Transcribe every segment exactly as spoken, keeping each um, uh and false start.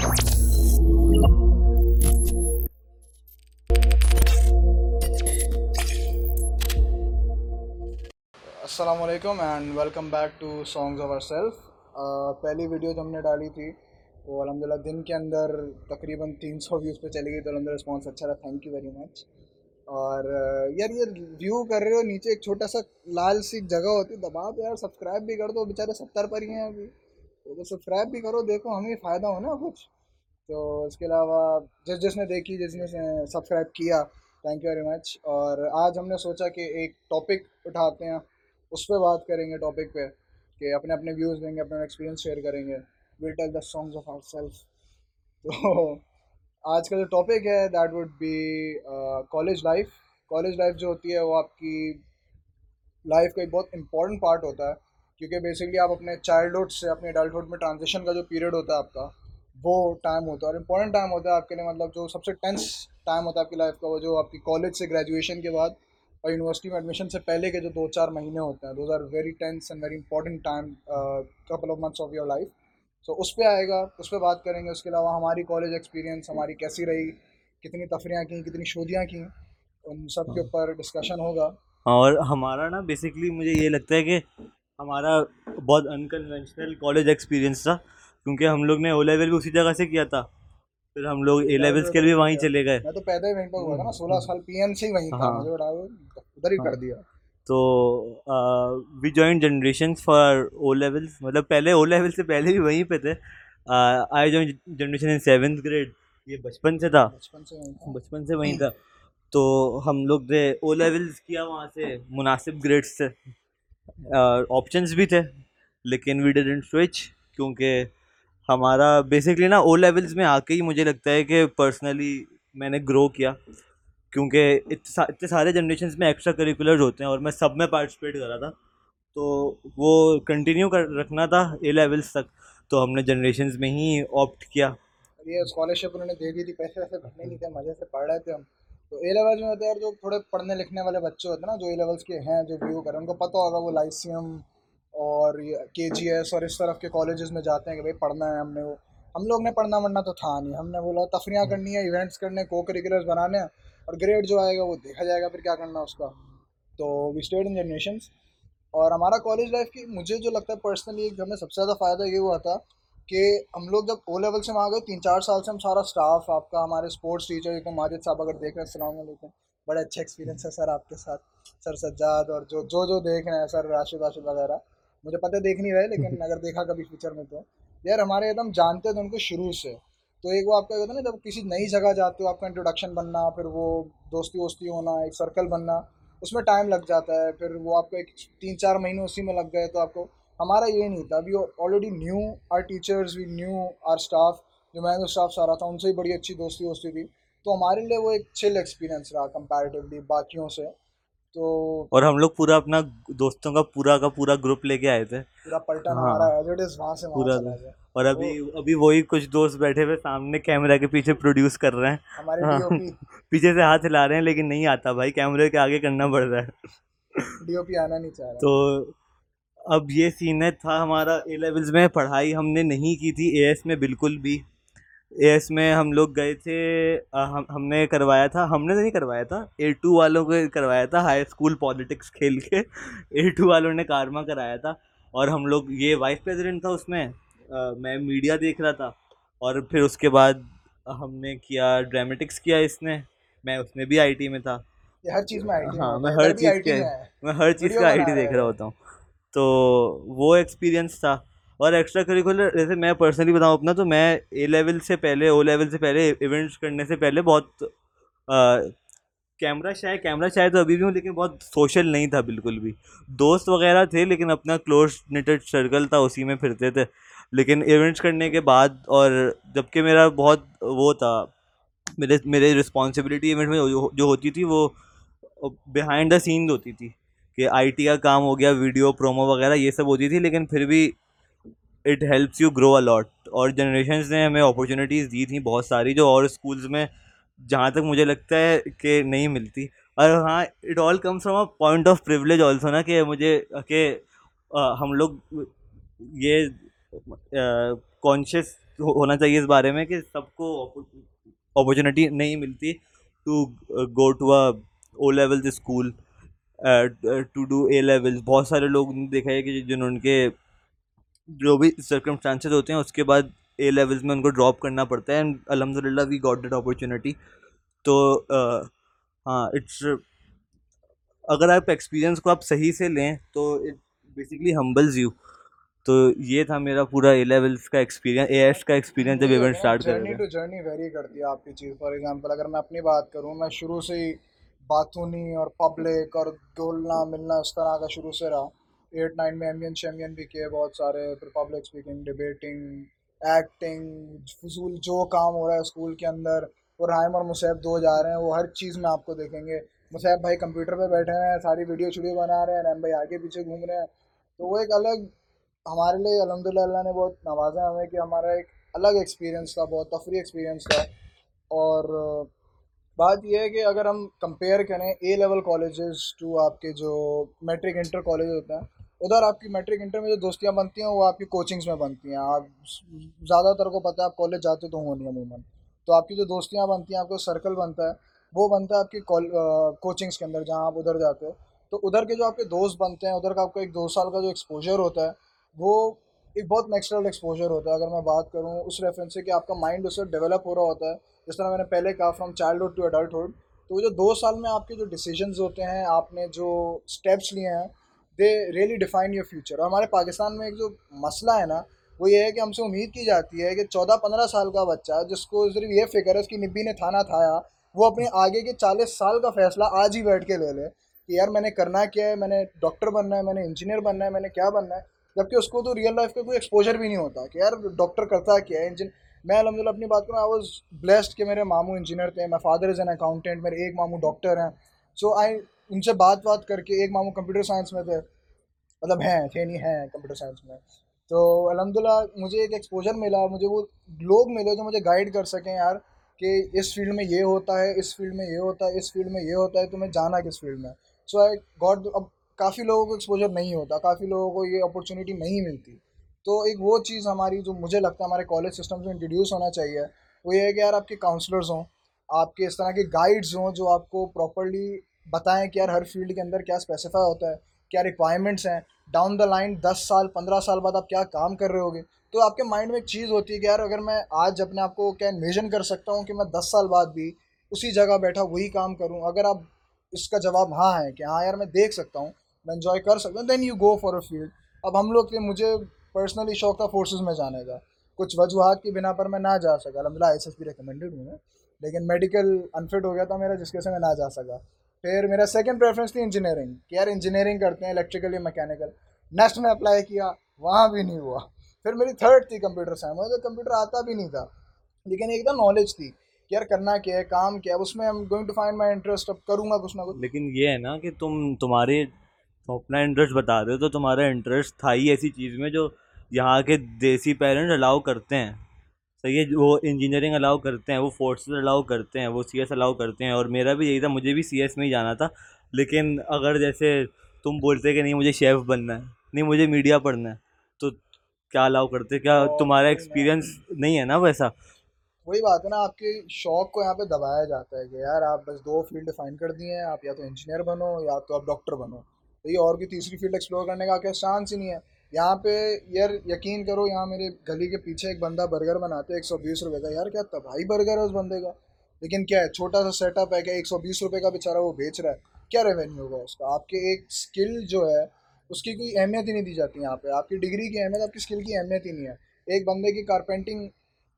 السلام علیکم and welcome back to songs of our self. پہلی ویڈیو جو ہم نے ڈالی تھی وہ الحمد للہ دن کے اندر تقریباً تین سو ویوز پہ چلی گئی، تو الحمد للہ رسپانس اچھا تھا. Thank you very much. اور یار یہ ویو کر رہے ہو، نیچے ایک چھوٹا سا لال سی جگہ ہوتی ہے، دبا دو یار، سبسکرائب بھی کر دو. بیچارے ستر پر ہی ہیں ابھی، تو سبسکرائب بھی کرو، دیکھو ہمیں فائدہ ہو نا کچھ. تو اس کے علاوہ جس جس نے دیکھی، جس نے سبسکرائب کیا، تھینک یو ویری مچ. اور آج ہم نے سوچا کہ ایک ٹاپک اٹھاتے ہیں، اس پہ بات کریں گے، ٹاپک پہ کہ اپنے اپنے ویوز دیں گے، اپنے ایکسپیرینس شیئر کریں گے. We'll tell the songs of our self. تو آج کا جو ٹاپک ہے that would be college life. College life جو ہوتی ہے وہ آپ کی لائف کا ایک بہت امپورٹنٹ پارٹ ہوتا ہے، کیونکہ بیسکلی آپ اپنے چائلڈہڈ سے اپنے اڈلٹہڈ میں ٹرانزیشن کا جو پیریڈ ہوتا ہے آپ کا، وہ ٹائم ہوتا ہے، اور امپورٹنٹ ٹائم ہوتا ہے آپ کے لیے. مطلب جو سب سے ٹینس ٹائم ہوتا ہے آپ کی لائف کا، وہ جو آپ کی کالج سے گریجویشن کے بعد اور یونیورسٹی میں ایڈمیشن سے پہلے کے جو دو چار مہینے ہوتے ہیں، those are very tense and very important time, couple of months of your life. So اس پہ آئے گا، اس پہ بات کریں گے. اس کے علاوہ ہماری کالج ایکسپیرینس ہماری کیسی رہی، کتنی تفریحاں کیں، کتنی شودیاں کیں، ان سب کے اوپر ڈسکشن ہوگا. اور ہمارا نا بیسکلی مجھے یہ لگتا ہے کہ ہمارا بہت انکنونشنل کالج ایکسپیرینس تھا، کیونکہ ہم لوگ نے او لیول بھی اسی جگہ سے کیا تھا، پھر ہم لوگ اے لیولس کے لیے وہیں چلے گئے. میں تو پیدا ہی وہیں پر ہوا تھا نا، سولہ سال پی ایم سے ہی وہیں تھا، مجھے ادھر ہی کر دیا. تو we join generation for O level, مطلب پہلے او لیول سے پہلے بھی وہیں پہ تھے. I join generation in seventh grade. یہ بچپن سے تھا، بچپن سے وہیں تھا. تو ہم لوگ نے او لیولس کیا وہاں سے، مناسب گریڈس تھے، آپشنس بھی تھے، لیکن وی ڈیڈنٹ سوئچ، کیونکہ ہمارا بیسکلی نا او لیولس میں آ کے ہی مجھے لگتا ہے کہ پرسنلی میں نے گرو کیا، کیونکہ اتنے سارے جنریشنز میں ایکسٹرا کریکولرز ہوتے ہیں اور میں سب میں پارٹیسپیٹ کر رہا تھا، تو وہ کنٹینیو کر رکھنا تھا اے لیولس تک. تو ہم نے جنریشنز میں ہی آپٹ کیا. یہ اسکالرشپ انہوں نے دے دی تھی، پیسے ویسے بھرنے نہیں تھے، مزے سے پڑھ رہے تھے ہم. تو اے لیولس میں ہوتا ہے جو تھوڑے پڑھنے لکھنے والے بچے ہوتے ہیں نا، جو اے لیولس کے ہیں، جو ویو کریں، ان کو پتہ ہوگا وہ لائسیم اور کے جی ایس اور اس طرف کے کالجز میں جاتے ہیں کہ بھائی پڑھنا ہے ہم نے. وہ ہم لوگ نے پڑھنا ورنا تو تھا نہیں، ہم نے بولا تفریح کرنی ہے، ایونٹس کرنے، کو کریکولرز بنانے ہیں، اور گریڈ جو آئے گا وہ دیکھا جائے گا پھر کیا کرنا اس کا. تو وی اسٹیڈ ان جنریشنس. اور ہمارا کالج لائف کی مجھے جو لگتا ہے پرسنلی ہمیں سب سے زیادہ فائدہ یہ ہوا تھا کہ ہم لوگ جب او لیول سے وہاں گئے، تین چار سال سے ہم سارا اسٹاف آپ کا، ہمارے اسپورٹس ٹیچر ایک ماجد صاحب اگر دیکھ رہے ہیں، السلام علیکم، بڑا اچھا ایکسپیرینس ہے سر آپ کے ساتھ، سر سجاد اور جو جو جو دیکھ رہے ہیں، سر راشد راشد وغیرہ، مجھے پتہ دیکھ نہیں رہے لیکن اگر دیکھا کبھی فیوچر میں تو یار ہمارے ایک دم جانتے تھے ان کو شروع سے. تو ایک وہ آپ کا ہوتا ہے نا، جب کسی نئی جگہ جاتے ہو آپ کا انٹروڈکشن بننا، پھر وہ دوستی ووستی ہونا، ایک سرکل بننا، اس میں ٹائم لگ جاتا ہے. پھر وہ آپ کو ایک تین چار مہینے اسی میں لگ گئے. تو آپ کو ہمارا یہ نہیں تھا، we already knew our teachers, we knew our staff, جو مینگو اسٹاف سارا تھا، ان سے ہی بڑی اچھی دوستی ووستی تھی. تو ہمارے لیے وہ ایک چل ایکسپیرینس رہا کمپیریٹیولی باقیوں سے. تو اور ہم لوگ پورا اپنا دوستوں کا پورا کا پورا گروپ لے کے آئے تھے، پورا پلٹن ہمارا ایز اٹ از وہاں سے وہاں چلا گیا. اور ابھی ابھی وہی کچھ دوست بیٹھے ہوئے سامنے کیمرہ کے پیچھے پروڈیوس کر رہے ہیں، ہمارے پیچھے سے ہاتھ ہلا رہے ہیں، لیکن نہیں آتا بھائی، کیمرے کے آگے کرنا پڑ رہا ہے، ڈی او پی آنا نہیں چاہ رہا. تو اب یہ سین تھا ہمارا اے لیولز میں. پڑھائی ہم نے نہیں کی تھی اے ایس میں بالکل بھی. اے ایس میں ہم لوگ گئے تھے، ہم نے کروایا تھا، ہم نے نہیں کروایا تھا، اے ٹو والوں کو کروایا تھا، ہائی اسکول پالیٹکس کھیل کے اے ٹو والوں نے کارما کرایا تھا. اور ہم لوگ یہ وائس پریزیڈنٹ تھا اس میں، میں میڈیا دیکھ رہا تھا. اور پھر اس کے بعد ہم نے کیا ڈرامیٹکس کیا اس نے، میں اس میں بھی آئی ٹی میں تھا، ہر چیز میں آئی ٹی، ہاں میں ہر چیز کے میں ہر چیز کا آئی ٹی دیکھ رہا ہوتا ہوں. تو وہ ایکسپیرینس تھا. اور ایکسٹرا کریکولر جیسے میں پرسنلی بتاؤں اپنا، تو میں اے لیول سے پہلے او لیول سے پہلے ایونٹس کرنے سے پہلے بہت کیمرہ شائع کیمرہ شائع تو ابھی بھی ہوں، لیکن بہت سوشل نہیں تھا بالکل بھی. دوست وغیرہ تھے لیکن اپنا کلوز نیٹڈ سرکل تھا، اسی میں پھرتے تھے. لیکن ایونٹس کرنے کے بعد، اور جب کہ میرا بہت وہ تھا، میرے میرے رسپانسبلٹی ایونٹ میں جو ہوتی تھی وہ بیہائنڈ دا سینز ہوتی تھی، کہ آئی ٹی کا کام ہو گیا، ویڈیو پرومو وغیرہ یہ سب ہوتی تھی. لیکن پھر بھی it helps you grow allot. اور جنریشنز نے ہمیں اپورچونیٹیز دی تھیں بہت ساری، جو اور اسکولز میں جہاں تک مجھے لگتا ہے کہ نہیں ملتی. اور ہاں، it all comes from a point of privilege also نا، کہ مجھے کہ ہم لوگ یہ کانشیس ہونا چاہیے اس بارے میں کہ سب کو اپورچونیٹی نہیں ملتی to go to A O level school to do A level. بہت سارے لوگ دیکھا ہے کہ جنہوں ان کے جو بھی سرکمسٹانسز ہوتے ہیں اس کے بعد اے لیولز میں ان کو ڈراپ کرنا پڑتا ہے, اینڈ الحمد للہ وی گاٹ دیٹ اپورچونیٹی. تو ہاں اٹس اگر آپ ایکسپیرئنس کو آپ صحیح سے لیں تو اٹ بیسکلی ہمبلز یو. تو یہ تھا میرا پورا اے لیولس کا ایکسپیرینس, اے ایس کا ایکسپیرینس جب ایونٹ اسٹارٹ کر رہے ہیں. جرنی ٹو جرنی ویری کرتی ہے آپ کی چیز. فار ایگزامپل اگر میں اپنی بات کروں, میں شروع سے ہی باتونی اور پبلک اور گھولنا ملنا اس طرح کا شروع سے رہا. ایٹ نائن میں ایم این شیمین بھی کیے بہت سارے, پھر پبلک اسپیکنگ, ڈبیٹنگ, ایکٹنگ, فضول جو کام ہو رہا ہے اسکول کے اندر. اور رائم اور مصعب دو جا رہے ہیں, وہ ہر چیز میں آپ کو دیکھیں گے. مصعب بھائی کمپیوٹر پہ بیٹھے ہوئے ہیں, ساری ویڈیو شیڈیو بنا رہے ہیں, رحم بھائی آگے پیچھے گھوم رہے ہیں. تو وہ ایک الگ ہمارے لیے الحمدللہ اللہ نے بہت نوازا ہمیں کہ ہمارا ایک الگ ایکسپیرینس تھا, بہت تفریح ایکسپیرینس تھا. اور بات یہ ہے کہ اگر ہم کمپیئر کریں اے لیول کالجز ٹو آپ کے جو میٹرک انٹر کالج ہوتے ہیں, ادھر آپ کی میٹرک انٹر میں جو دوستیاں بنتی ہیں وہ آپ کی کوچنگز میں بنتی ہیں. آپ زیادہ تر کو پتہ ہے آپ کالج جاتے تو ہوں نہیں عموماً, تو آپ کی جو دوستیاں بنتی ہیں, آپ کو سرکل بنتا ہے, وہ بنتا ہے آپ کی کوچنگز کے اندر جہاں آپ ادھر جاتے ہو. تو ادھر کے جو آپ کے دوست بنتے ہیں, ادھر کا آپ کو ایک دو سال کا جو ایکسپوجر ہوتا ہے وہ ایک بہت نیکسٹرل ایکسپوجر ہوتا ہے. اگر میں بات کروں اس ریفرنس سے کہ آپ کا مائنڈ اس سے ڈیولپ ہو رہا ہوتا ہے, جس طرح میں نے پہلے کہا فرام چائلڈہڈ ٹو اڈلٹہڈ. تو وہ جو دو سال میں آپ کے جو ڈیسیجنز ہوتے ہیں, آپ نے جو اسٹیپس لیے ہیں, they really define your future. اور ہمارے پاکستان میں ایک جو مسئلہ ہے نا, وہ یہ ہے کہ ہم سے امید کی جاتی ہے کہ چودہ پندرہ سال کا بچہ جس کو صرف یہ فکر ہے اس کی نبی نے تھانا تھایا, وہ اپنے آگے کے چالیس سال کا فیصلہ آج ہی بیٹھ کے لے لے کہ یار میں نے کرنا کیا ہے, میں نے ڈاکٹر بننا ہے, میں نے انجینئر بننا ہے, میں نے کیا بننا ہے. جبکہ اس کو تو ریئل لائف کا کوئی ایکسپوجر بھی نہیں ہوتا کہ یار ڈاکٹر کرتا کیا ہے, انجین. میں الحمدللہ اپنی بات کروں, آئی واز بلیسڈ کہ میرے ماموں انجینئر تھے, my father is an accountant, میرے ایک ماموں ڈاکٹر ہیں. سو آئی ان سے بات بات کر کے, ایک ماموں کمپیوٹر سائنس میں تھے, مطلب ہیں تھے نہیں ہیں کمپیوٹر سائنس میں. تو الحمدللہ مجھے ایک ایکسپوجر ملا, مجھے وہ لوگ ملے جو مجھے گائیڈ کر سکیں یار کہ اس فیلڈ میں یہ ہوتا ہے, اس فیلڈ میں یہ ہوتا ہے, اس فیلڈ میں یہ ہوتا ہے, تمہیں جانا کس فیلڈ میں. So I got. اب کافی لوگوں کو ایکسپوجر نہیں ہوتا, کافی لوگوں کو یہ اپورچونیٹی نہیں ملتی. تو ایک وہ چیز ہماری جو مجھے لگتا ہے ہمارے کالج سسٹم میں انٹروڈیوس ہونا چاہیے, وہ یہ ہے کہ یار آپ کے کاؤنسلرز ہوں, آپ کے اس طرح کے گائیڈز ہوں جو آپ کو پراپرلی بتائیں کہ یار ہر فیلڈ کے اندر کیا اسپیسیفائی ہوتا ہے, کیا ریکوائرمنٹس ہیں. ڈاؤن دا لائن دس سال پندرہ سال بعد آپ کیا کام کر رہے ہوگے, تو آپ کے مائنڈ میں ایک چیز ہوتی ہے کہ یار اگر میں آج اپنے آپ کو کیا انویژن کر سکتا ہوں کہ میں دس سال بعد بھی اسی جگہ بیٹھا وہی کام کروں. اگر آپ اس کا جواب ہاں ہے کہ ہاں یار میں دیکھ سکتا ہوں, میں انجوائے کر سکتا ہوں, then you go for a field. اب ہم لوگ کے مجھے پرسنلی شوق تھا فورسز میں جانے کا, کچھ وجوہات کی بنا پر میں نہ جا سکا. الحمد للہ آئی ایس ایس بھی ریکمینڈیڈ ہوں میں, لیکن میڈیکل انفٹ ہو گیا تھا میرا, جس کے سے میں نہ جا سکا. پھر میرا سیکنڈ پریفرنس تھی انجینئرنگ, کہ یار انجینئرنگ کرتے ہیں الیکٹریکل یا میکینیکل. نیسٹ میں اپلائی کیا, وہاں بھی نہیں ہوا. پھر میری تھرڈ تھی کمپیوٹر سائنس, مجھے کمپیوٹر آتا بھی نہیں تھا, لیکن ایک دم نالج تھی کہ یار کرنا کیا ہے, کام کیا ہے, اس میں I am going to find my interest, اب کروں گا کچھ نہ کچھ. لیکن یہ ہے نا کہ تم تمہارے تم اپنا انٹرسٹ بتا دے, تو تمہارا انٹرسٹ تھا ہی ایسی چیز میں جو یہاں کے دیسی پیرنٹس الاؤ کرتے ہیں. صحیح ہے, وہ انجینئرنگ الاؤ کرتے ہیں, وہ فورسز الاؤ کرتے ہیں, وہ سی ایس الاؤ کرتے ہیں. اور میرا بھی یہی تھا, مجھے بھی سی ایس میں ہی جانا تھا. لیکن اگر جیسے تم بولتے کہ نہیں مجھے شیف بننا ہے, نہیں مجھے میڈیا پڑھنا ہے, تو کیا الاؤ کرتے, کیا تمہارا ایکسپیرینس نہیں ہے نا ویسا. وہی بات ہے نا, آپ کے شوق کو یہاں پہ دبایا جاتا ہے کہ یار آپ بس دو فیلڈ ڈیفائن کر دی ہیں, آپ یا تو انجینئر بنو یا تو آپ ڈاکٹر بنو. تو یہ اور کوئی تیسری فیلڈ ایکسپلور کرنے کا کیا چانس ہی نہیں ہے. یہاں پہ یار یقین کرو, یہاں میرے گلی کے پیچھے ایک بندہ برگر بناتے ایک سو بیس روپے کا. یار کیا تباہی برگر ہے اس بندے کا, لیکن کیا ہے چھوٹا سا سیٹ اپ ہے, کیا ایک سو بیس روپے کا بیچارہ وہ بیچ رہا ہے, کیا ریونیو ہوگا اس کا. آپ کے ایک اسکل جو ہے اس کی کوئی اہمیت ہی نہیں دی جاتی یہاں پہ. آپ کی ڈگری کی اہمیت, آپ کی اسکل کی اہمیت ہی نہیں ہے. ایک بندے کی کارپینٹنگ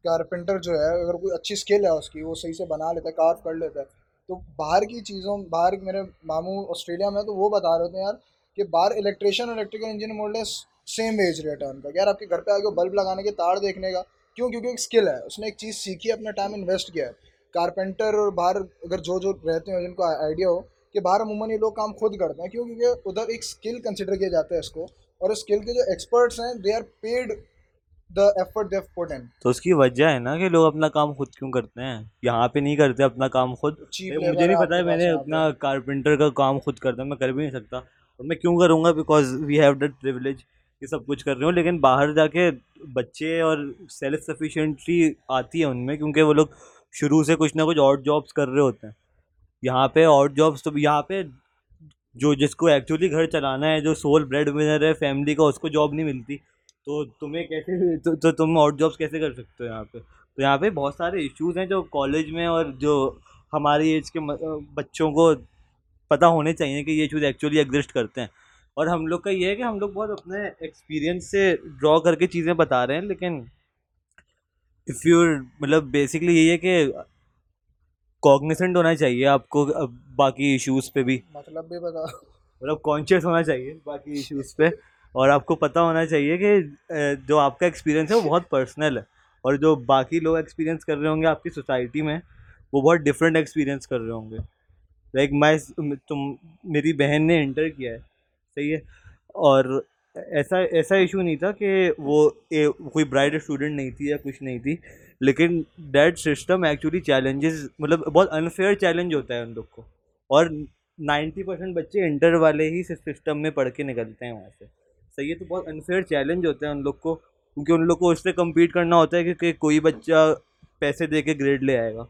کارپینٹر جو ہے, اگر کوئی اچھی اسکل ہے اس کی, وہ صحیح سے بنا لیتا ہے, کارو کر لیتا ہے. تو باہر کی چیزوں, باہر میرے ماموں آسٹریلیا میں, تو وہ بتا رہے ہوتے ہیں یار کہ باہر الیکٹریشن اور الیکٹریکل انجینئر مولڈس سیم ویج ریٹ ہے ان کا. کہ یار آپ کے گھر پہ آ کے بلب لگانے کے تار دیکھنے کا, کیوں؟ کیونکہ ایک اسکل ہے, اس نے ایک چیز سیکھی, اپنا ٹائم انویسٹ کیا ہے. کارپینٹر اور باہر اگر جو جو رہتے ہیں جن کو آئیڈیا ہو کہ باہر عموماً یہ لوگ کام خود کرتے ہیں, کیوں؟ کیونکہ ادھر ایک اسکل کنسیڈر کیا جاتا ہے اس کو, اور اس اسکل کے جو ایکسپرٹس ہیں they are paid the effort they have put in. تو اس کی وجہ ہے نا کہ لوگ اپنا کام خود کیوں کرتے ہیں, یہاں پہ نہیں کرتے اپنا کام خود. مجھے نہیں پتا ہے, میں نے اپنا کارپینٹر کا کام خود کرتا, میں کر بھی نہیں سکتا, اور میں کیوں کروں گا, because we have that privilege یہ سب کچھ کر رہے ہوں, لیکن باہر جا کے بچے اور سیلف سفیشینٹلی آتی ہے ان میں, کیونکہ وہ لوگ شروع سے کچھ نہ کچھ اور جابس کر رہے ہوتے ہیں. یہاں پہ اور جابس تو یہاں پہ جو جس کو ایکچولی گھر چلانا ہے, جو سول بریڈ ونر ہے فیملی کا, اس کو جاب نہیں ملتی, تو تمہیں کیسے تو, تو تم اور جابس کیسے کر سکتے ہو یہاں پہ. تو یہاں پہ بہت سارے ایشوز ہیں جو کالج میں اور جو ہماری ایج کے بچوں کو پتہ ہونے چاہیے کہ یہ ایشوز ایکچولی ایگزسٹ کرتے ہیں. اور ہم لوگ کا یہ ہے کہ ہم لوگ بہت اپنے ایکسپیرینس سے ڈرا کر کے چیزیں بتا رہے ہیں, لیکن اف یو مطلب بیسکلی یہی ہے کہ کوگنیسنٹ ہونا چاہیے آپ کو باقی ایشوز پہ بھی, مطلب بھی بتا مطلب کانشیس ہونا چاہیے باقی ایشوز پہ, اور آپ کو پتہ ہونا چاہیے کہ جو آپ کا ایکسپیرینس ہے وہ بہت پرسنل ہے, اور جو باقی لوگ ایکسپیرینس کر رہے ہوں گے آپ کی سوسائٹی میں وہ بہت ڈفرینٹ ایکسپیرینس کر رہے ہوں گے. لائک مائی تم میری بہن نے انٹر کیا ہے, صحیح ہے, اور ایسا ایسا ایشو نہیں تھا کہ وہ کوئی برائٹ اسٹوڈنٹ نہیں تھی یا کچھ نہیں تھی, لیکن دیٹ سسٹم ایکچولی چیلنجز مطلب بہت انفیئر چیلنج ہوتا ہے ان لوگ کو, اور نائنٹی پرسینٹ بچے انٹر والے ہی سسٹم میں پڑھ کے نکلتے ہیں وہاں سے, صحیح ہے. تو بہت انفیئر چیلنج ہوتا ہے ان لوگ کو, کیونکہ ان لوگ کو اس سے کمپیٹ کرنا ہوتا ہے کہ کوئی بچہ پیسے دے کے گریڈ لے آئے گا,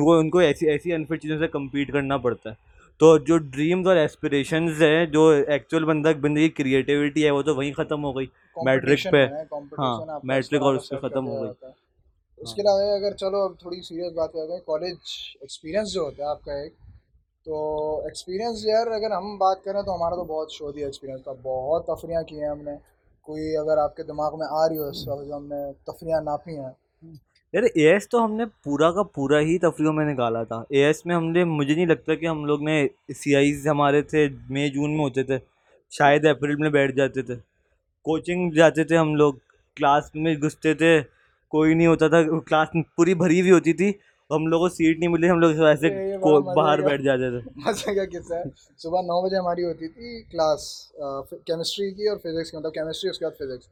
وہ ان کو ایسی ایسی انفیئر چیزوں سے کمپیٹ کرنا پڑتا ہے. تو جو ڈریمز اور ایسپریشنز ہیں, جو ایکچوئل بندہ بندگی کریٹیویٹی ہے, وہ تو وہیں ختم ہو گئی میٹرک پہ. ہاں میٹرک اور اس پہ ختم ہو گئی. اس کے علاوہ اگر چلو اب تھوڑی سیریس بات کرتے ہیں, کالج ایکسپیرینس جو ہوتا ہے آپ کا ایک, تو ایکسپیرینس یار اگر ہم بات کریں تو ہمارا تو بہت شو دیا ایکسپیرینس کا, بہت تفریح کی ہیں ہم نے. کوئی اگر آپ کے دماغ میں آ رہی ہو اس وقت جو ہم نے تفریح ناپی ہیں, یار اے ایس تو ہم نے پورا کا پورا ہی تفریحوں میں نکالا تھا. اے ایس میں ہم نے, مجھے نہیں لگتا کہ ہم لوگ نے سی آئیز ہمارے تھے مئی جون میں ہوتے تھے, شاید اپریل میں بیٹھ جاتے تھے, کوچنگ جاتے تھے ہم لوگ, کلاس میں گھستے تھے, کوئی نہیں ہوتا تھا, کلاس پوری بھری ہوئی ہوتی تھی, ہم لوگوں کو سیٹ نہیں ملی, ہم لوگ ایسے باہر بیٹھ جاتے تھے. مزے کا قصہ ہے, صبح نو بجے ہماری ہوتی تھی کلاس کیمسٹری کی اور فزکس کی, مطلب کیمسٹری اس کے بعد فزکس.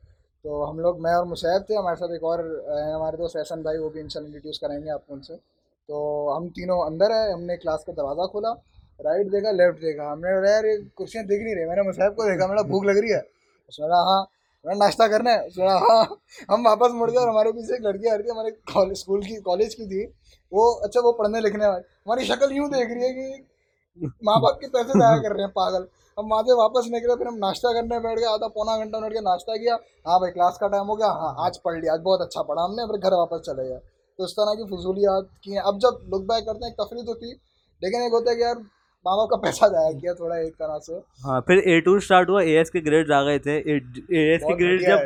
تو ہم لوگ, میں اور مصعب تھے, ہمارے ساتھ ایک اور ہمارے دوست احسن بھائی, وہ بھی انشاءاللہ انٹروڈیوس کرائیں گے آپ کو ان سے. تو ہم تینوں اندر آئے, ہم نے کلاس کا دروازہ کھولا, رائٹ دیکھا لیفٹ دیکھا, ہم نے یار یہ کرسیاں دیکھ نہیں رہی, میں نے مصعب کو دیکھا, میرا بھوک لگ رہی ہے, اس نے کہا ہاں, میں ناشتہ کرنا ہے, اس نے کہا ہاں. ہم واپس مڑ گئے اور ہمارے پیچھے ایک لڑکی آ رہی تھی, ہمارے کالج اسکول کی کالج کی تھی وہ, اچھا وہ پڑھنے لکھنے والے, ہماری شکل یوں دیکھ رہی ہے کہ ماں باپ کے پیسے ضائع کر رہے ہیں پاگل. ہم وہاں سے واپس نکلے, پھر ہم ناشتہ کرنے بیٹھ گئے, آدھا پونا گھنٹہ بیٹھ کے ناشتہ کیا, ہاں بھائی کلاس کا ٹائم ہو گیا, ہاں آج پڑھ لیا, آج بہت اچھا پڑھا ہم نے, پھر گھر واپس چلے گئے. تو اس طرح کی فضولیات کی ہیں. اب جب لک بیک کرتے ہیں ایک تفریح تو تھی, لیکن ایک ہوتا ہے کہ یار ماں باپ کا پیسہ ضائع کیا تھوڑا ایک طرح سے. ہاں پھر اے ٹو اسٹارٹ ہوا, اے ایس کے گریڈ آ گئے تھے, اے ایس کے گریڈ جب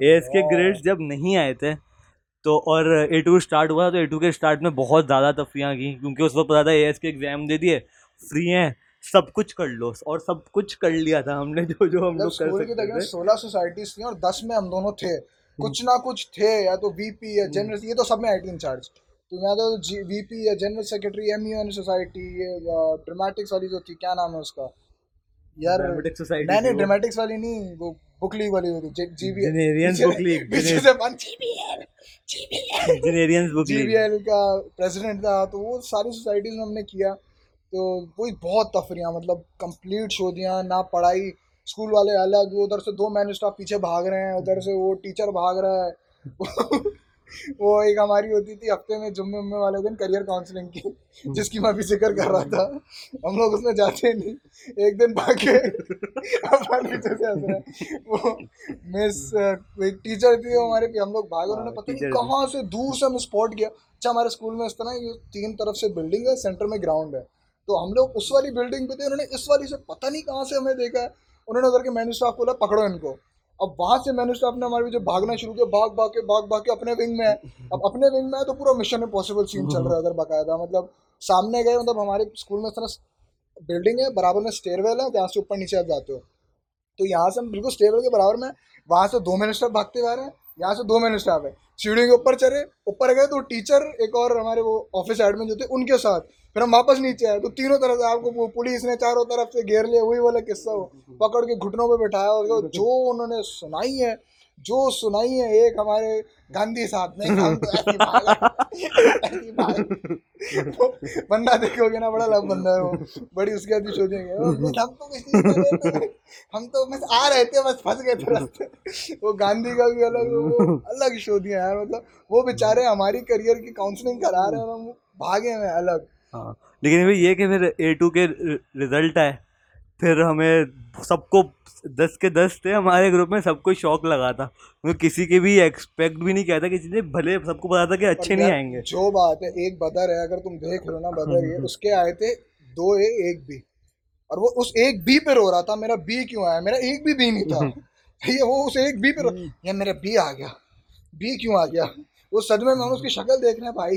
اے ایس کے گریڈ جب نہیں آئے تھے تو, اور اے ٹو اسٹارٹ ہوا, تو اے ٹو کے اسٹارٹ میں بہت زیادہ تفریحاں کی, کیونکہ اس وقت پتا تھا اے ایس کے ایگزام دے دیے, فری ہیں, سب کچھ کر لو, اور سب کچھ کر لیا تھا ہم نے جو جو ہم لوگ کر سکتے تھے. سولہ سوسائٹیز تھیں اور دس میں ہم دونوں تھے, کچھ نہ کچھ تھے, یا تو وی پی یا جنرل, یہ تو سب میں آئی ٹی انچارج, تو یا تو جی وی پی یا general secretary, M U N society, یہ ڈرامیٹکس والی جو تھی, کیا نام ہے اس کا یار, نہیں نہیں ڈرامیٹکس والی نہیں, وہ بک لیگ والی ہوتی تھی, جی بی ایل کا پریزیڈنٹ تھا, تو وہ ساری سوسائٹیز میں ہم نے کیا. تو وہی بہت تفریحاں, مطلب کمپلیٹ شو دیاں, نہ پڑھائی, اسکول والے الگ, وہ ادھر سے دو مین اسٹاف پیچھے بھاگ رہے ہیں, ادھر سے وہ ٹیچر بھاگ رہا ہے. وہ ایک ہماری ہوتی تھی ہفتے میں جمعے ومعے والے دن کیریئر کاؤنسلنگ کی, جس کی میں بھی ذکر کر رہا تھا, ہم لوگ اس میں جاتے نہیں, ایک دن بھاگے, وہ مس ایک ٹیچر تھی ہمارے, ہم لوگ بھاگے, انہوں نے پتہ نہیں کہاں سے دور سے ہم اسپاٹ کیا. اچھا ہمارے اسکول میں اس طرح یہ تین طرف سے بلڈنگ ہے, سینٹر میں گراؤنڈ ہے, تو ہم لوگ اس والی بلڈنگ پہ تھے, انہوں نے اس والی سے پتہ نہیں کہاں سے ہمیں دیکھا ہے, انہوں نے ادھر کے مینو اسٹاف بولا پکڑو ان کو. اب وہاں سے مینو اسٹاف نے ہمارے پیچھے بھاگنا شروع کیا, بھاگ بھاگ کے بھاگ بھاگ کے اپنے ونگ میں ہے. اب اپنے ونگ میں ہے تو پورا مشن امپاسبل سین چل رہا ہے ادھر باقاعدہ, مطلب سامنے گئے, مطلب ہمارے اسکول میں اس طرح بلڈنگ ہے, برابر میں اسٹیئر ویل ہے, جہاں سے اوپر نیچے آپ جاتے ہو, تو یہاں سے ہم بالکل اسٹیئر ویل کے برابر میں, وہاں سے دو مینو اسٹاف بھاگتے جا رہے ہیں, یہاں سے دو مینو اسٹاف ہے, سیڑھیوں کے اوپر چڑھے, اوپر گئے تو ٹیچر ایک اور ہمارے وہ آفس ایڈمن جو تھے ان کے ساتھ, پھر ہم واپس نیچے آئے تو تینوں طرف آپ کو پولیس نے چاروں طرف سے گھیر لیا, وہی والا قصہ ہو, پکڑ کے گھٹنوں پہ بٹھایا, جو انہوں نے سنائی ہے جو سنائی ہے ایک ہمارے گاندھی صاحب نے, بندہ دیکھو گے نا بڑا لب بندہ ہے وہ, بڑی اس کے آدمی سوچیں گے ہم تو بس آ رہے تھے بس پھنس گئے تھے راستے. وہ گاندھی کا بھی الگ الگ شوتیاں یار, مطلب وہ بیچارے ہماری کریئر کی کاؤنسلنگ کرا رہے ہیں, ہم بھاگے ہوئے الگ. ہاں لیکن یہ کہ پھر اے ٹو کے رزلٹ آئے, پھر ہمیں سب کو دس کے دس تھے ہمارے گروپ میں, سب کو شوق لگا تھا, کسی کے بھی ایکسپیکٹ بھی نہیں کیا تھا کسی نے, بھلے سب کو پتا تھا کہ اچھے نہیں آئیں گے. جو بات ہے ایک بدر ہے, اگر تم دیکھ لو نا بدر, یہ اس کے آئے تھے دو اے ایک بی, اور وہ اس ایک بی پہ رو رہا تھا میرا بی کیوں آیا, میرا ایک بھی بی نہیں تھا, یہ وہ اس ایک بی پہ رو, یہ میرا بی آ گیا, بی کیوں آ گیا. وہ صدمے میں اس کی شکل دیکھ رہے ہیں, بھائی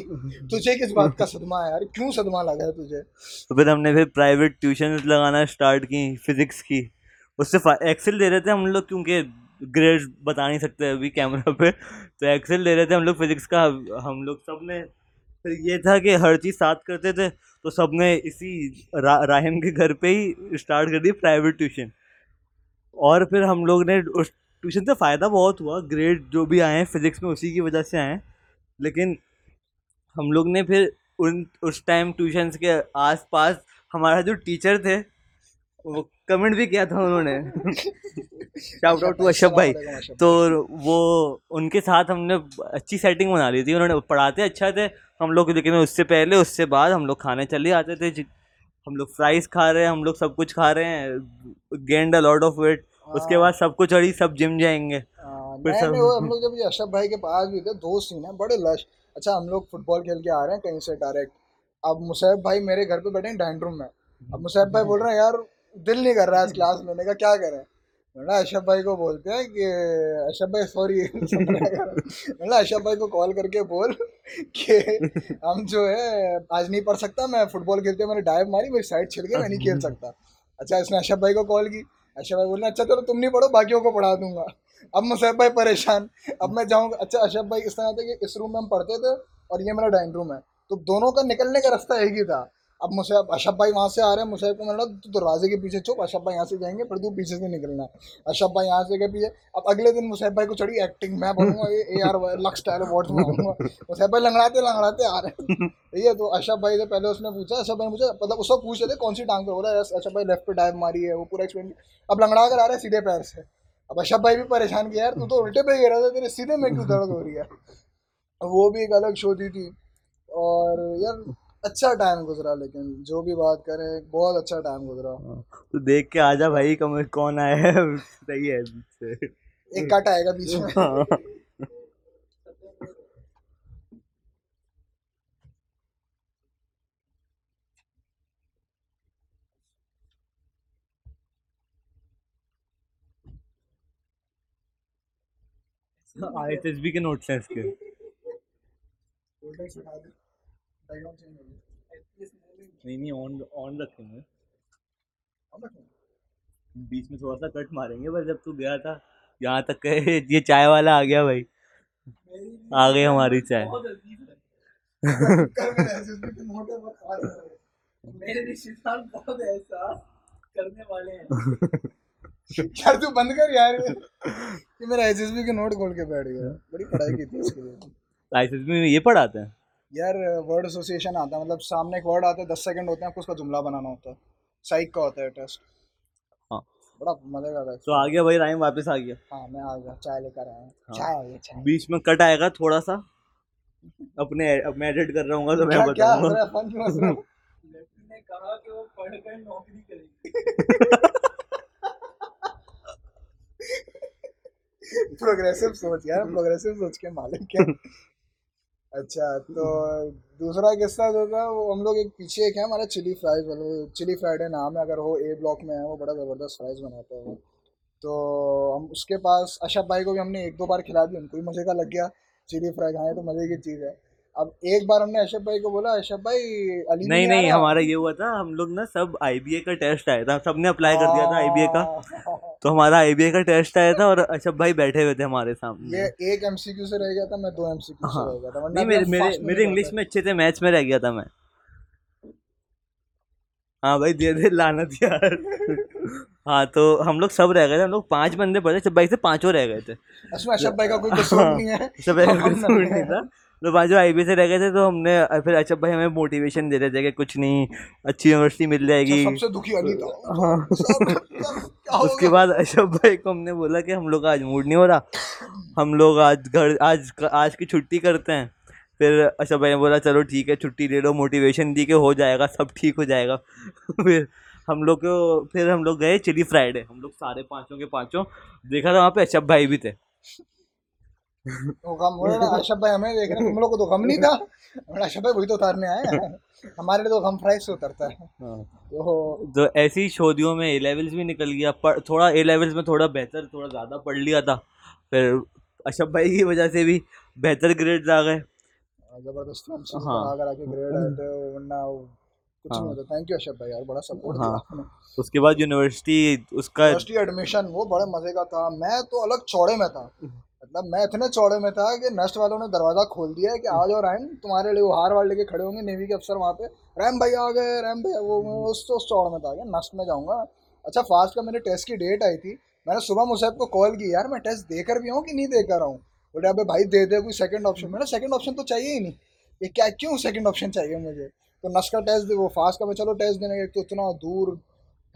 تجھے کس بات کا صدمہ ہے یار, کیوں صدمہ لگا ہے تجھے. تو پھر ہم نے پھر پرائیویٹ ٹیوشنز لگانا اسٹارٹ کی فزکس کی, اس سے ایکسل دے رہے تھے ہم لوگ, کیونکہ گریڈ بتا نہیں سکتے ابھی کیمرہ پہ, تو ایکسل دے رہے تھے ہم لوگ فزکس کا. ہم لوگ سب نے پھر یہ تھا کہ ہر چیز ساتھ کرتے تھے, تو سب نے اسی راہم کے گھر پہ ہی اسٹارٹ کر دی پرائیویٹ ٹیوشن. اور پھر ہم لوگ نے اس ٹیوشن سے فائدہ بہت ہوا, گریڈ جو بھی آئے ہیں فزکس میں اسی کی وجہ سے آئے ہیں. لیکن ہم لوگ نے پھر ان اس ٹائم ٹیوشنس کے آس پاس ہمارا جو ٹیچر تھے وہ کمنٹ بھی کیا تھا انہوں نے, شاؤٹ آؤٹ ٹو اشب بھائی, تو وہ ان کے ساتھ ہم نے اچھی سیٹنگ بنا لی تھی, انہوں نے پڑھاتے اچھا تھے ہم لوگ. لیکن اس سے پہلے اس سے بعد ہم لوگ کھانے چلے آتے تھے, ہم لوگ فرائز کھا رہے ہیں, ہم لوگ سب کچھ کھا رہے ہیں, gained a lot of weight. اس کے بعد سب کو چڑھی, سب جم جائیں گے. ہم لوگ جب یہ اشرف بھائی کے پاس بھی تھے, دوست ہی نا بڑے لش. اچھا ہم لوگ فٹ بال کھیل کے آ رہے ہیں کہیں سے ڈائریکٹ, اب مصعب بھائی میرے گھر پہ بیٹھے ہیں ڈائننگ روم میں. اب مصعب بھائی بول رہے ہیں یار دل نہیں کر رہا آج کلاس لینے کا, کیا کریں. مطلب اشرف بھائی کو بولتے ہیں کہ اشرف بھائی سوری, مطلب اشرف بھائی کو کال کر کے بول کہ ہم جو ہے آج نہیں پڑھ سکتا, میں فٹ بال کھیلتے میں نے ڈائیو ماری, میری سائڈ چھل گئی, میں نہیں کھیل سکتا. اچھا اس نے اشرف بھائی کو کال کی, اشرف بھائی بولنا اچھا چلو تم نہیں پڑھو باقیوں کو پڑھا دوں گا. اب مصعب بھائی پریشان, اب میں جاؤں گا. اچھا اشرف بھائی اس طرح تھا کہ اس روم میں ہم پڑھتے تھے اور یہ میرا ڈائننگ روم ہے, تو دونوں کا نکلنے کا راستہ ایک ہی تھا. اب مصعب اشرف بھائی وہاں سے آ رہے ہیں, مصعب کو مطلب تو دروازے کے پیچھے چھپ, اشرف بھائی یہاں سے جائیں گے پھر تو پیچھے سے نکلنا, اشرف بھائی یہاں سے کے پیچھے. اب اگلے دن مصعب بھائی کو چڑھی ایکٹنگ, میں بولوں گا اے یار لک اسٹائل واٹس میں آؤں گا. مصعب بھائی لنگڑاتے لنگڑاتے آ رہے ہیں یہ, تو اشرف بھائی سے پہلے اس نے پوچھا, اشرف بھائی مجھے مطلب اس وقت پوچھ رہے تھے کون سی ٹانگ پہ ہو رہا ہے. اشرف بھائی لیفٹ پہ ڈائیو ماری ہے, وہ پورا ایکسپلین. اب لنگڑا کر آ رہے سیدھے پیر سے. اب اشرف بھائی بھی پریشان کیا, یار تو تو الٹے پہ گرا تھا, تیرے سیدھے میں کیوں درد ہو رہی ہے. وہ بھی ایک الگ شوتی تھی. اور یار اچھا ٹائم گزرا, لیکن جو بھی بات کریں بہت اچھا ٹائم گزرا. تو دیکھ کے آجا بھائی کون آیا ہے, صحیح ہے, ایک کٹ آئے گا بیچ میں. آئی ایس ایس بی کے نوٹس ہیں اس کے, بیچ میں تھوڑا سا کٹ ماریں گے بس. جب تو گیا تھا یہاں تک کہ یہ چائے والا آ گیا, بھائی آ گئی ہماری چائے. یار تو بند کر یار, میرا ایس ایس بی کے نوٹ کھول کے بیٹھ گیا, بڑی پڑھائی کی تھی اس کے لیے. ایس ایس بی میں یہ پڑھاتے ہیں یار ورڈ ایسوسیشن آتا ہے, مطلب سامنے ایک ورڈ آتا ہے, دس سیکنڈ ہوتے ہیں, آپ کو اس کا جملہ بنانا ہوتا ہے, سائیک کا ہوتا ہے ٹیسٹ. ہاں بڑا مزے کا تھا. تو آ گیا بھائی رائم, واپس آ گیا. ہاں میں آ گیا, چائے لے کر آیا, چائے آ گیا, چائے بیچ میں کٹ آئے گا تھوڑا سا, اپنے میں ایڈٹ کر رہا ہوں گا تو میں بتاؤں گا. کیا ہو رہا ہے, لڑکی نے کہا کہ وہ پڑھ کر نوکری کرے گی. پروگریسو سوچ یار, پروگریسو سوچ کے مالک ہے. اچھا تو دوسرا قصہ جو تھا وہ, ہم لوگ ایک پیچھے ایک ہے ہمارا چلی فرائز, چلی فرائیڈے نام ہے, اگر وہ اے بلاک میں ہے, وہ بڑا زبردست فرائز بناتا ہے. تو ہم اس کے پاس اشرف بھائی کو بھی ہم نے ایک دو بار کھلا دی, ان کو بھی مزے کا لگ گیا, چلی فرائز کھائے تو مزے کی چیز ہے. اب ایک بار ہم نے اشرف بھائی کو بولا, اشرف بھائی علی نہیں نہیں, ہمارا یہ ہوا تھا ہم لوگ نا سب آئی بی اے کا ٹیسٹ آیا تھا, سب نے اپلائی کر دیا تھا آئی بی اے کا, تو ہمارا آئی بی اے کا ٹیسٹ آیا تھا اور اشرف بھائی بیٹھے ہوئے تھے ہمارے سامنے. یہ ایک ایم سی کیو سے رہ گیا تھا, میں دو ایم سی کیو سے رہ گیا تھا. نہیں میرے انگلش میں اچھے تھے, میتھس میں رہ گیا تھا میں. ہاں بھائی دے دے لعنت یار. ہاں تو ہم لوگ سب رہ گئے تھے, ہم لوگ پانچ بندے پڑے, سب بھائی سے پانچوں رہ گئے تھے. اشرف بھائی کا کوئی قصور نہیں ہے, اشرف بھائی کا قصور نہیں تھا, لوگ پانچوں آئی بی سے رہ گئے تھے. تو ہم نے پھر اشرف بھائی ہمیں موٹیویشن دیتے تھے کہ کچھ نہیں اچھی یونیورسٹی مل جائے گی. سب سے دکھی علی تھا. ہاں اس کے بعد اشرف بھائی کو ہم نے بولا کہ ہم لوگ کا آج موڈ نہیں ہو رہا, ہم لوگ آج گھر آج آج کی چھٹی کرتے ہیں. پھر اشرف بھائی نے بولا چلو ٹھیک ہے چھٹی لے لو, موٹیویشن دی کہ ہو جائے گا سب ٹھیک ہو جائے گا. پھر ہم لوگ کو پھر ہم لوگ گئے چلی فرائیڈے, ہم لوگ سارے پانچوں کے پانچوں. دیکھا تھا وہاں پہ اشرف بھائی بھی تھے. اشرف بھائی ہمیں دیکھ رہے, ہم لوگ کو تو غم نہیں تھا, اشرف بھائی وہی تو اتارنے آئے ہیں, ہمارے تو غم فرائز سے اترتا ہے. تو ایسی شودیوں میں اے لیولز بھی نکل گیا, تھوڑا اے لیولز میں تھوڑا بہتر تھوڑا زیادہ پڑھ لیا تھا, پھر اشرف بھائی کی وجہ سے بھی بہتر گریڈز آ گئے. زبردست اس کے بعد یونیورسٹی اس کا ایڈمیشن وہ بڑے مزے کا تھا. میں تو الگ چوڑے میں تھا, مطلب میں اتنے چوڑے میں تھا کہ نسٹ والوں نے دروازہ کھول دیا ہے کہ آج اور رحم تمہارے لیے ہار وار لے کے کھڑے ہوں گے, نیوی کے افسر وہاں پہ, رحم بھائی آ گئے رحم بھائی. وہ اس چوڑ میں تھا کہ نسٹ میں جاؤں گا. اچھا فاسٹ کا میرے ٹیسٹ کی ڈیٹ آئی تھی, میں نے صبح مصعب کو کال کی, یار میں ٹیسٹ دے کر بھی ہوں کہ نہیں دے کر رہا ہوں. بولے ابھی بھائی دے دے کوئی سیکنڈ آپشن. میں نے سیکنڈ آپشن تو چاہیے ہی نہیں, یہ کیا کیوں سیکنڈ آپشن چاہیے مجھے. تو نسٹ کا ٹیسٹ دے, وہ فاسٹ کا میں چلو ٹیسٹ دینے گئے. تو اتنا دور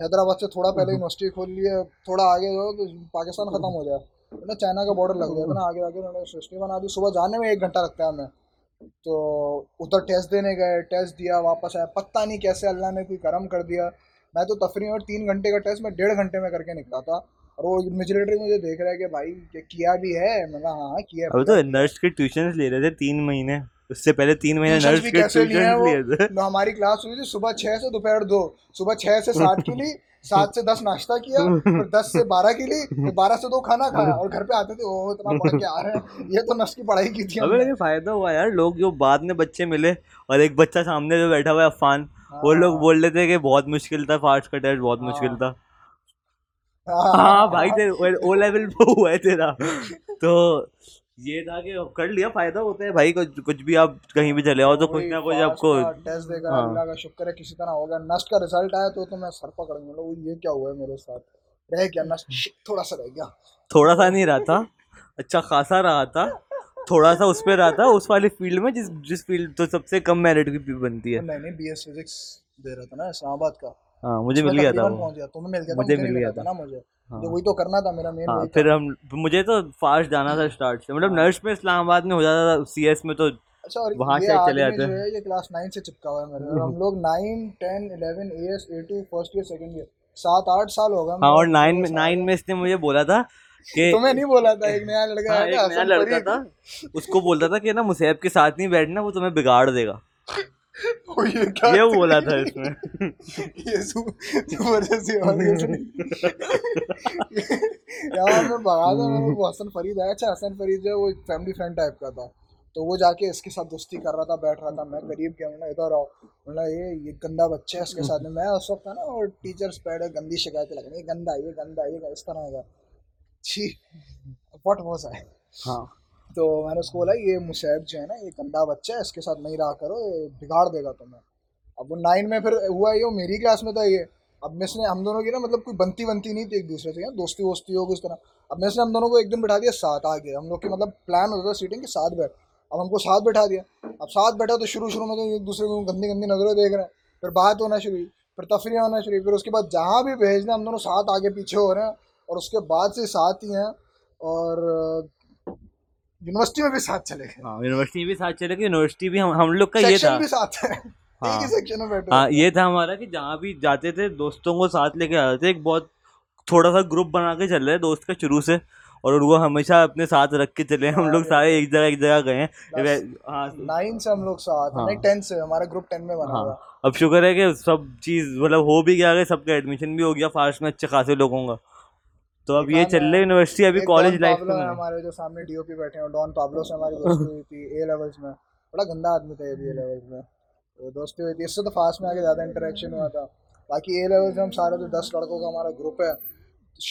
حیدرآباد سے تھوڑا پہلے یونیورسٹی کھول لی ہے, تھوڑا آگے جو تو پاکستان ختم ہو جائے, اتنا چائنا کا بارڈر لگ گیا, اتنا آگے آگے انہوں نے یونیورسٹی بنا دی. صبح جانے میں ایک گھنٹہ لگتا ہے ہمیں. تو ادھر ٹیسٹ دینے گئے, ٹیسٹ دیا, واپس آیا, پتہ نہیں کیسے اللہ نے کوئی کرم کر دیا. میں تو تفریح اور تین گھنٹے کا ٹیسٹ میں ڈیڑھ گھنٹے میں کر کے نکلا تھا. اور وہ میجریٹری مجھے دیکھ رہا ہے کہ بھائی کیا بھی ہے, میں نے ہاں کیا. اب تو نرس کے ٹیوشنز لے رہے تھے تین مہینے, اس سے پہلے تین مہینے نرس کے ٹیوشنز لے رہے تھے. ہماری کلاس ہوئی تھی صبح چھ سے دوپہر دو, صبح چھ سے سات کے لیے, سات سے دس ناشتہ کیا, پھر دس سے بارہ کے لیے, بارہ سے دو کھانا کھایا اور گھر پہ آتے تھے. اوہ اتنا پڑھ کے آ رہے ہیں, یہ تو نرس کی پڑھائی کی تھی. ابھی فائدہ ہوا یار, لوگ جو بعد میں بچے ملے, اور ایک بچہ سامنے جو بیٹھا ہوا ہے عفان, وہ لوگ بول رہے تھے کہ بہت مشکل تھا فاسٹ کا ٹیسٹ, بہت مشکل تھا. ہاں بھائی تیرے او لیول پہ ہوا ہے تیرا. تو یہ تھا کہ کر لیا, فائدہ ہوتا ہے بھائی, کچھ بھی آپ کہیں بھی چلے آؤ تو کچھ نہ کچھ آپ کو ٹیسٹ دے گا. اللہ کا شکر ہے کسی طرح ہوگا. نسٹ کا رزلٹ آیا تو تو میں سر پکڑ گیا, یہ کیا ہوا ہے میرے ساتھ, رہ گیا نسٹ. تھوڑا سا رہ گیا, تھوڑا سا نہیں رہا تھا, اچھا خاصا رہا تھا, تھوڑا سا اس پہ رہا تھا, اس والی فیلڈ میں جس جس فیلڈ تو سب سے کم میرٹ کی بنتی ہے. میں نے بی ایس فزکس دے رہا تھا نا اسلام آباد کا. ہاں مجھے مل گیا تھا, مجھے مل گیا تھا مجھے وہی تو کرنا تھا میرا مین. ہاں پھر ہم مجھے تو فاسٹ جانا تھا اسٹارٹ سے, مطلب نرس میں اسلام آباد میں ہو جاتا تھا, سی ایس میں تو وہاں سے چلے آتے ہیں. یہ کلاس نائن سے چپکا ہوا ہے میرے, ہم لوگ nine ten eleven A S A two first year second year سات آٹھ سال ہو گئے. ہاں اور نائن میں نائن میں اس نے مجھے بولا تھا کہ تمہیں نہیں بولا تھا, ایک نیا لڑکا ایک نیا لڑکا تھا, اس کو بولتا تھا کہ نا مصعب کے ساتھ نہیں بیٹھنا, وہ تمہیں بگاڑ دے گا. یہ بولا تھا اس میں, وہ حسن فرید ہے. اچھا حسن فرید جو ہے وہ فیملی فرینڈ ٹائپ کا تھا, تو وہ جا کے اس کے ساتھ دوستی کر رہا تھا, بیٹھ رہا تھا. میں قریب گیا, میں ادھر آؤ, بولا یہ گندا بچہ ہے اس کے ساتھ. میں اس وقت تھا نا, اور ٹیچرس پیڈ گندی شکایتیں لگی, یہ گندا یہ گندا یہ اس طرح کا چھی پٹ بہت ہے. ہاں تو میں نے اس کو بولا یہ مصعب جو ہے نا یہ گندا بچہ ہے, اس کے ساتھ نہیں رہا کرو, یہ بگاڑ دے گا تمہیں. اب وہ نائن میں پھر ہوا یہ, وہ میری کلاس میں تھا یہ. اب مس نے ہم دونوں کی نا مطلب کوئی بنتی بنتی نہیں تھی ایک دوسرے سے, دوستی ووستی ہوگی اس طرح. اب مس نے ہم دونوں کو ایک دن بٹھا دیا ساتھ آگے, ہم لوگ کی مطلب پلان ہوتا تھا سیٹنگ کے ساتھ بیٹھ. اب ہم کو ساتھ بٹھا دیا. اب ساتھ بیٹھا تو شروع شروع میں تو ایک دوسرے کو گندی گندی نظریں دیکھ رہے ہیں, پھر بات ہونا شروع ہوئی, پھر تفریح ہونا شروع, پھر اس کے بعد جہاں بھی بھیجنا ہم دونوں ساتھ آگے پیچھے ہو رہے ہیں, اور اس کے بعد سے ساتھ ہی ہیں. اور یونیورسٹی میں بھی ساتھ چلے گئے. ہاں یونیورسٹی میں بھی ساتھ چلے گئے. یونیورسٹی بھی ہم لوگ کا یہ تھا, ہاں یہ تھا ہمارا کہ جہاں بھی جاتے تھے دوستوں کو ساتھ لے کے آتے تھے. ایک بہت تھوڑا سا گروپ بنا کے چل رہے دوست کا شروع سے, اور وہ ہمیشہ اپنے ساتھ رکھ کے چلے. ہم لوگ سارے ایک جگہ ایک جگہ گئے ہیں. ہاں نائن سے ہم لوگ ساتھ, ٹین سے ہمارا گروپ ٹین میں بنا. اب شکر ہے کہ سب چیز مطلب ہو بھی گیا, سب کا ایڈمیشن بھی ہو گیا فاسٹ میں اچھے خاصے لوگوں کا. تو اب یہ چل رہے یونیورسٹی, ابھی کالج لائف میں. ہمارے جو سامنے ڈی او پی بیٹھے ہیں, ڈون پابلو سے ہماری دوستی ہوئی تھی اے لیولز میں. بڑا گندا آدمی تھا یہ بھی اے لیولز میں, وہ دوستی ہوئی تھی اس سے. تو فاسٹ میں آ کے زیادہ انٹریکشن ہوا تھا. باقی اے لیولز میں ہم سارے تو دس لڑکوں کا ہمارا گروپ ہے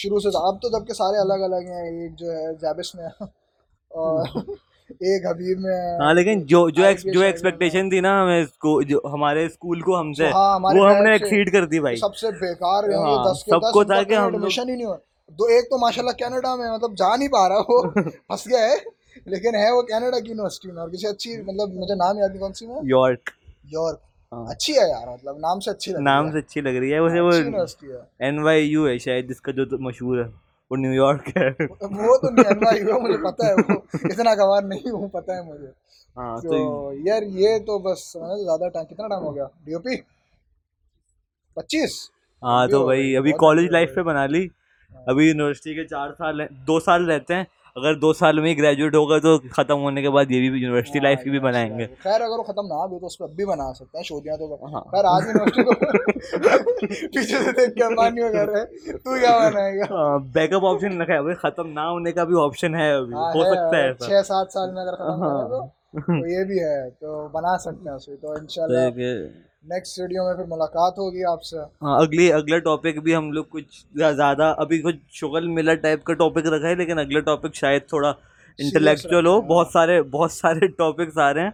شروع سے. اب تو جب کہ سارے الگ الگ ہیں, ایک جو ہے جابس میں ہے, اور ایک حبیب میں. ہاں لیکن جو جو جو ایکسپیکٹیشن تھی نا ہمیں ہمارے اسکول کو ہم سے, وہ ہم نے ایکسیڈ کر دی بھائی. سب سے بیکار سب کو تھا کہ ایڈمیشن ہی نہیں ہوا. دو ایک تو ماشاء اللہ کینیڈا میں مطلب جا نہیں پا رہا, وہ پھنس گیا ہے لیکن ہے وہ کینیڈا کی یونیورسٹی میں, اور کسی اچھی مطلب مجھے نام یاد نہیں کون سی میں, یارک یارک اچھی ہے یار, مطلب نام سے اچھی نام سے اچھی لگ رہی ہے. ویسے وہ این وائی یو ہے شاید جس کا جو مشہور ہے, وہ نیو یارک ہے. وہ تو این وائی یو مجھے پتا ہے, وہ اتنا گوار نہیں ہوں پتا ہے مجھے. ہاں تو یار یہ تو بس زیادہ ٹائم, کتنا ٹائم ہو گیا ڈی او پی پچیس. ہاں تو بھائی ابھی کالج لائف پہ بنا لی, ابھی یونیورسٹی کے چار سال دو سال رہتے ہیں, اگر دو سال میں ہی گریجویٹ ہوگا تو ختم ہونے کے بعد یہ بھی یونیورسٹی لائف کی بھی بنائیں گے. خیر اگر وہ ختم نہ ہو تو اس کو اب بھی بنا سکتے ہیں, شودیاں تو خیر آج یونیورسٹی کو پیچھے سے دیکھ کے مان نہیں کر رہے, تو کیا بنائے گا بیک اپ آپشن رکھا ہے, ختم نہ ہونے کا بھی آپشن ہے, ابھی ہو سکتا ہے چھ سات سال میں اگر ختم کریں تو یہ بھی ہے, تو بنا سکتے ہیں اس کو. تو ان شاء اللہ نیکسٹ ویڈیو میں پھر ملاقات ہوگی آپ سے. ہاں اگلی اگلا ٹاپک بھی ہم لوگ کچھ زیادہ ابھی کچھ شغل ملا ٹائپ کا ٹاپک رکھا ہے, لیکن اگلا ٹاپک شاید تھوڑا انٹلیکچوئل ہو. بہت سارے بہت سارے ٹاپکس آ رہے ہیں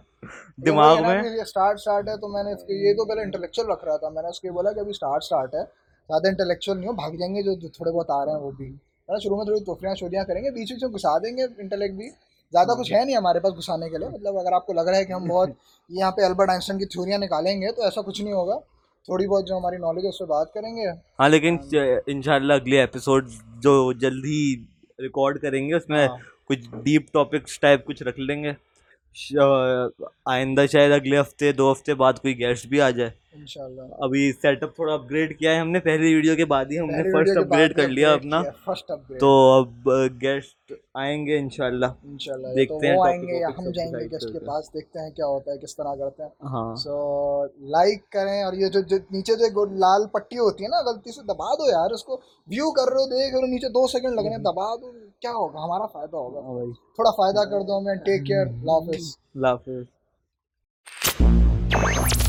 دماغ میں. اسٹارٹ اسٹارٹ ہے تو میں نے یہ تو پہلے انٹلیکچوئل رکھ رہا تھا, میں نے اس کو بولا کہ ابھی اسٹارٹ اسٹارٹ ہے, زیادہ انٹلیکچوئل نہیں ہو, بھاگ جائیں گے جو تھوڑے بہت آ رہے ہیں وہ بھی. شروع میں تھوڑی توفریاں شوریاں کریں گے, بیچ بیچ میں گھسا دیں گے انٹلیکٹ بھی, زیادہ کچھ ہے نہیں ہمارے پاس گھسانے کے لیے. مطلب اگر آپ کو لگ رہا ہے کہ ہم بہت یہاں پہ البرٹ آئنسٹائن کی تھیوریاں نکالیں گے تو ایسا کچھ نہیں ہوگا, تھوڑی بہت جو ہماری نالج ہے اس پہ بات کریں گے. ہاں لیکن انشاءاللہ اگلے ایپیسوڈ جو جلد ہی ریکارڈ کریں گے اس میں کچھ ڈیپ ٹاپکس ٹائپ کچھ رکھ لیں گے. آئندہ شاید اگلے ہفتے دو ہفتے بعد کوئی گیسٹ بھی آ جائے انشاءاللہ. ابھی سیٹ اپ تھوڑا اپ گریڈ کیا ہے ہم نے, پہلی ویڈیو کے بعد ہی ہم نے فرسٹ اپ گریڈ کر لیا اپنا, تو اب گیسٹ آئیں گے انشاءاللہ. انشاءاللہ دیکھتے ہیں ہم جائیں گے گیسٹ کے پاس, دیکھتے ہیں کیا ہوتا ہے کس طرح کرتے ہیں. سو لائک کریں, اور یہ جو نیچے جو لال پٹی ہوتی ہے نا غلطی سے دبا دو یار, اس کو ویو کر رہے ہو دیکھ رہے ہو نیچے دو سیکنڈ لگ رہے ہیں, دبا دو کیا ہوگا, ہمارا فائدہ ہوگا, تھوڑا فائدہ کر دو ہمیں. ٹیک کیئر, اللہ حافظ.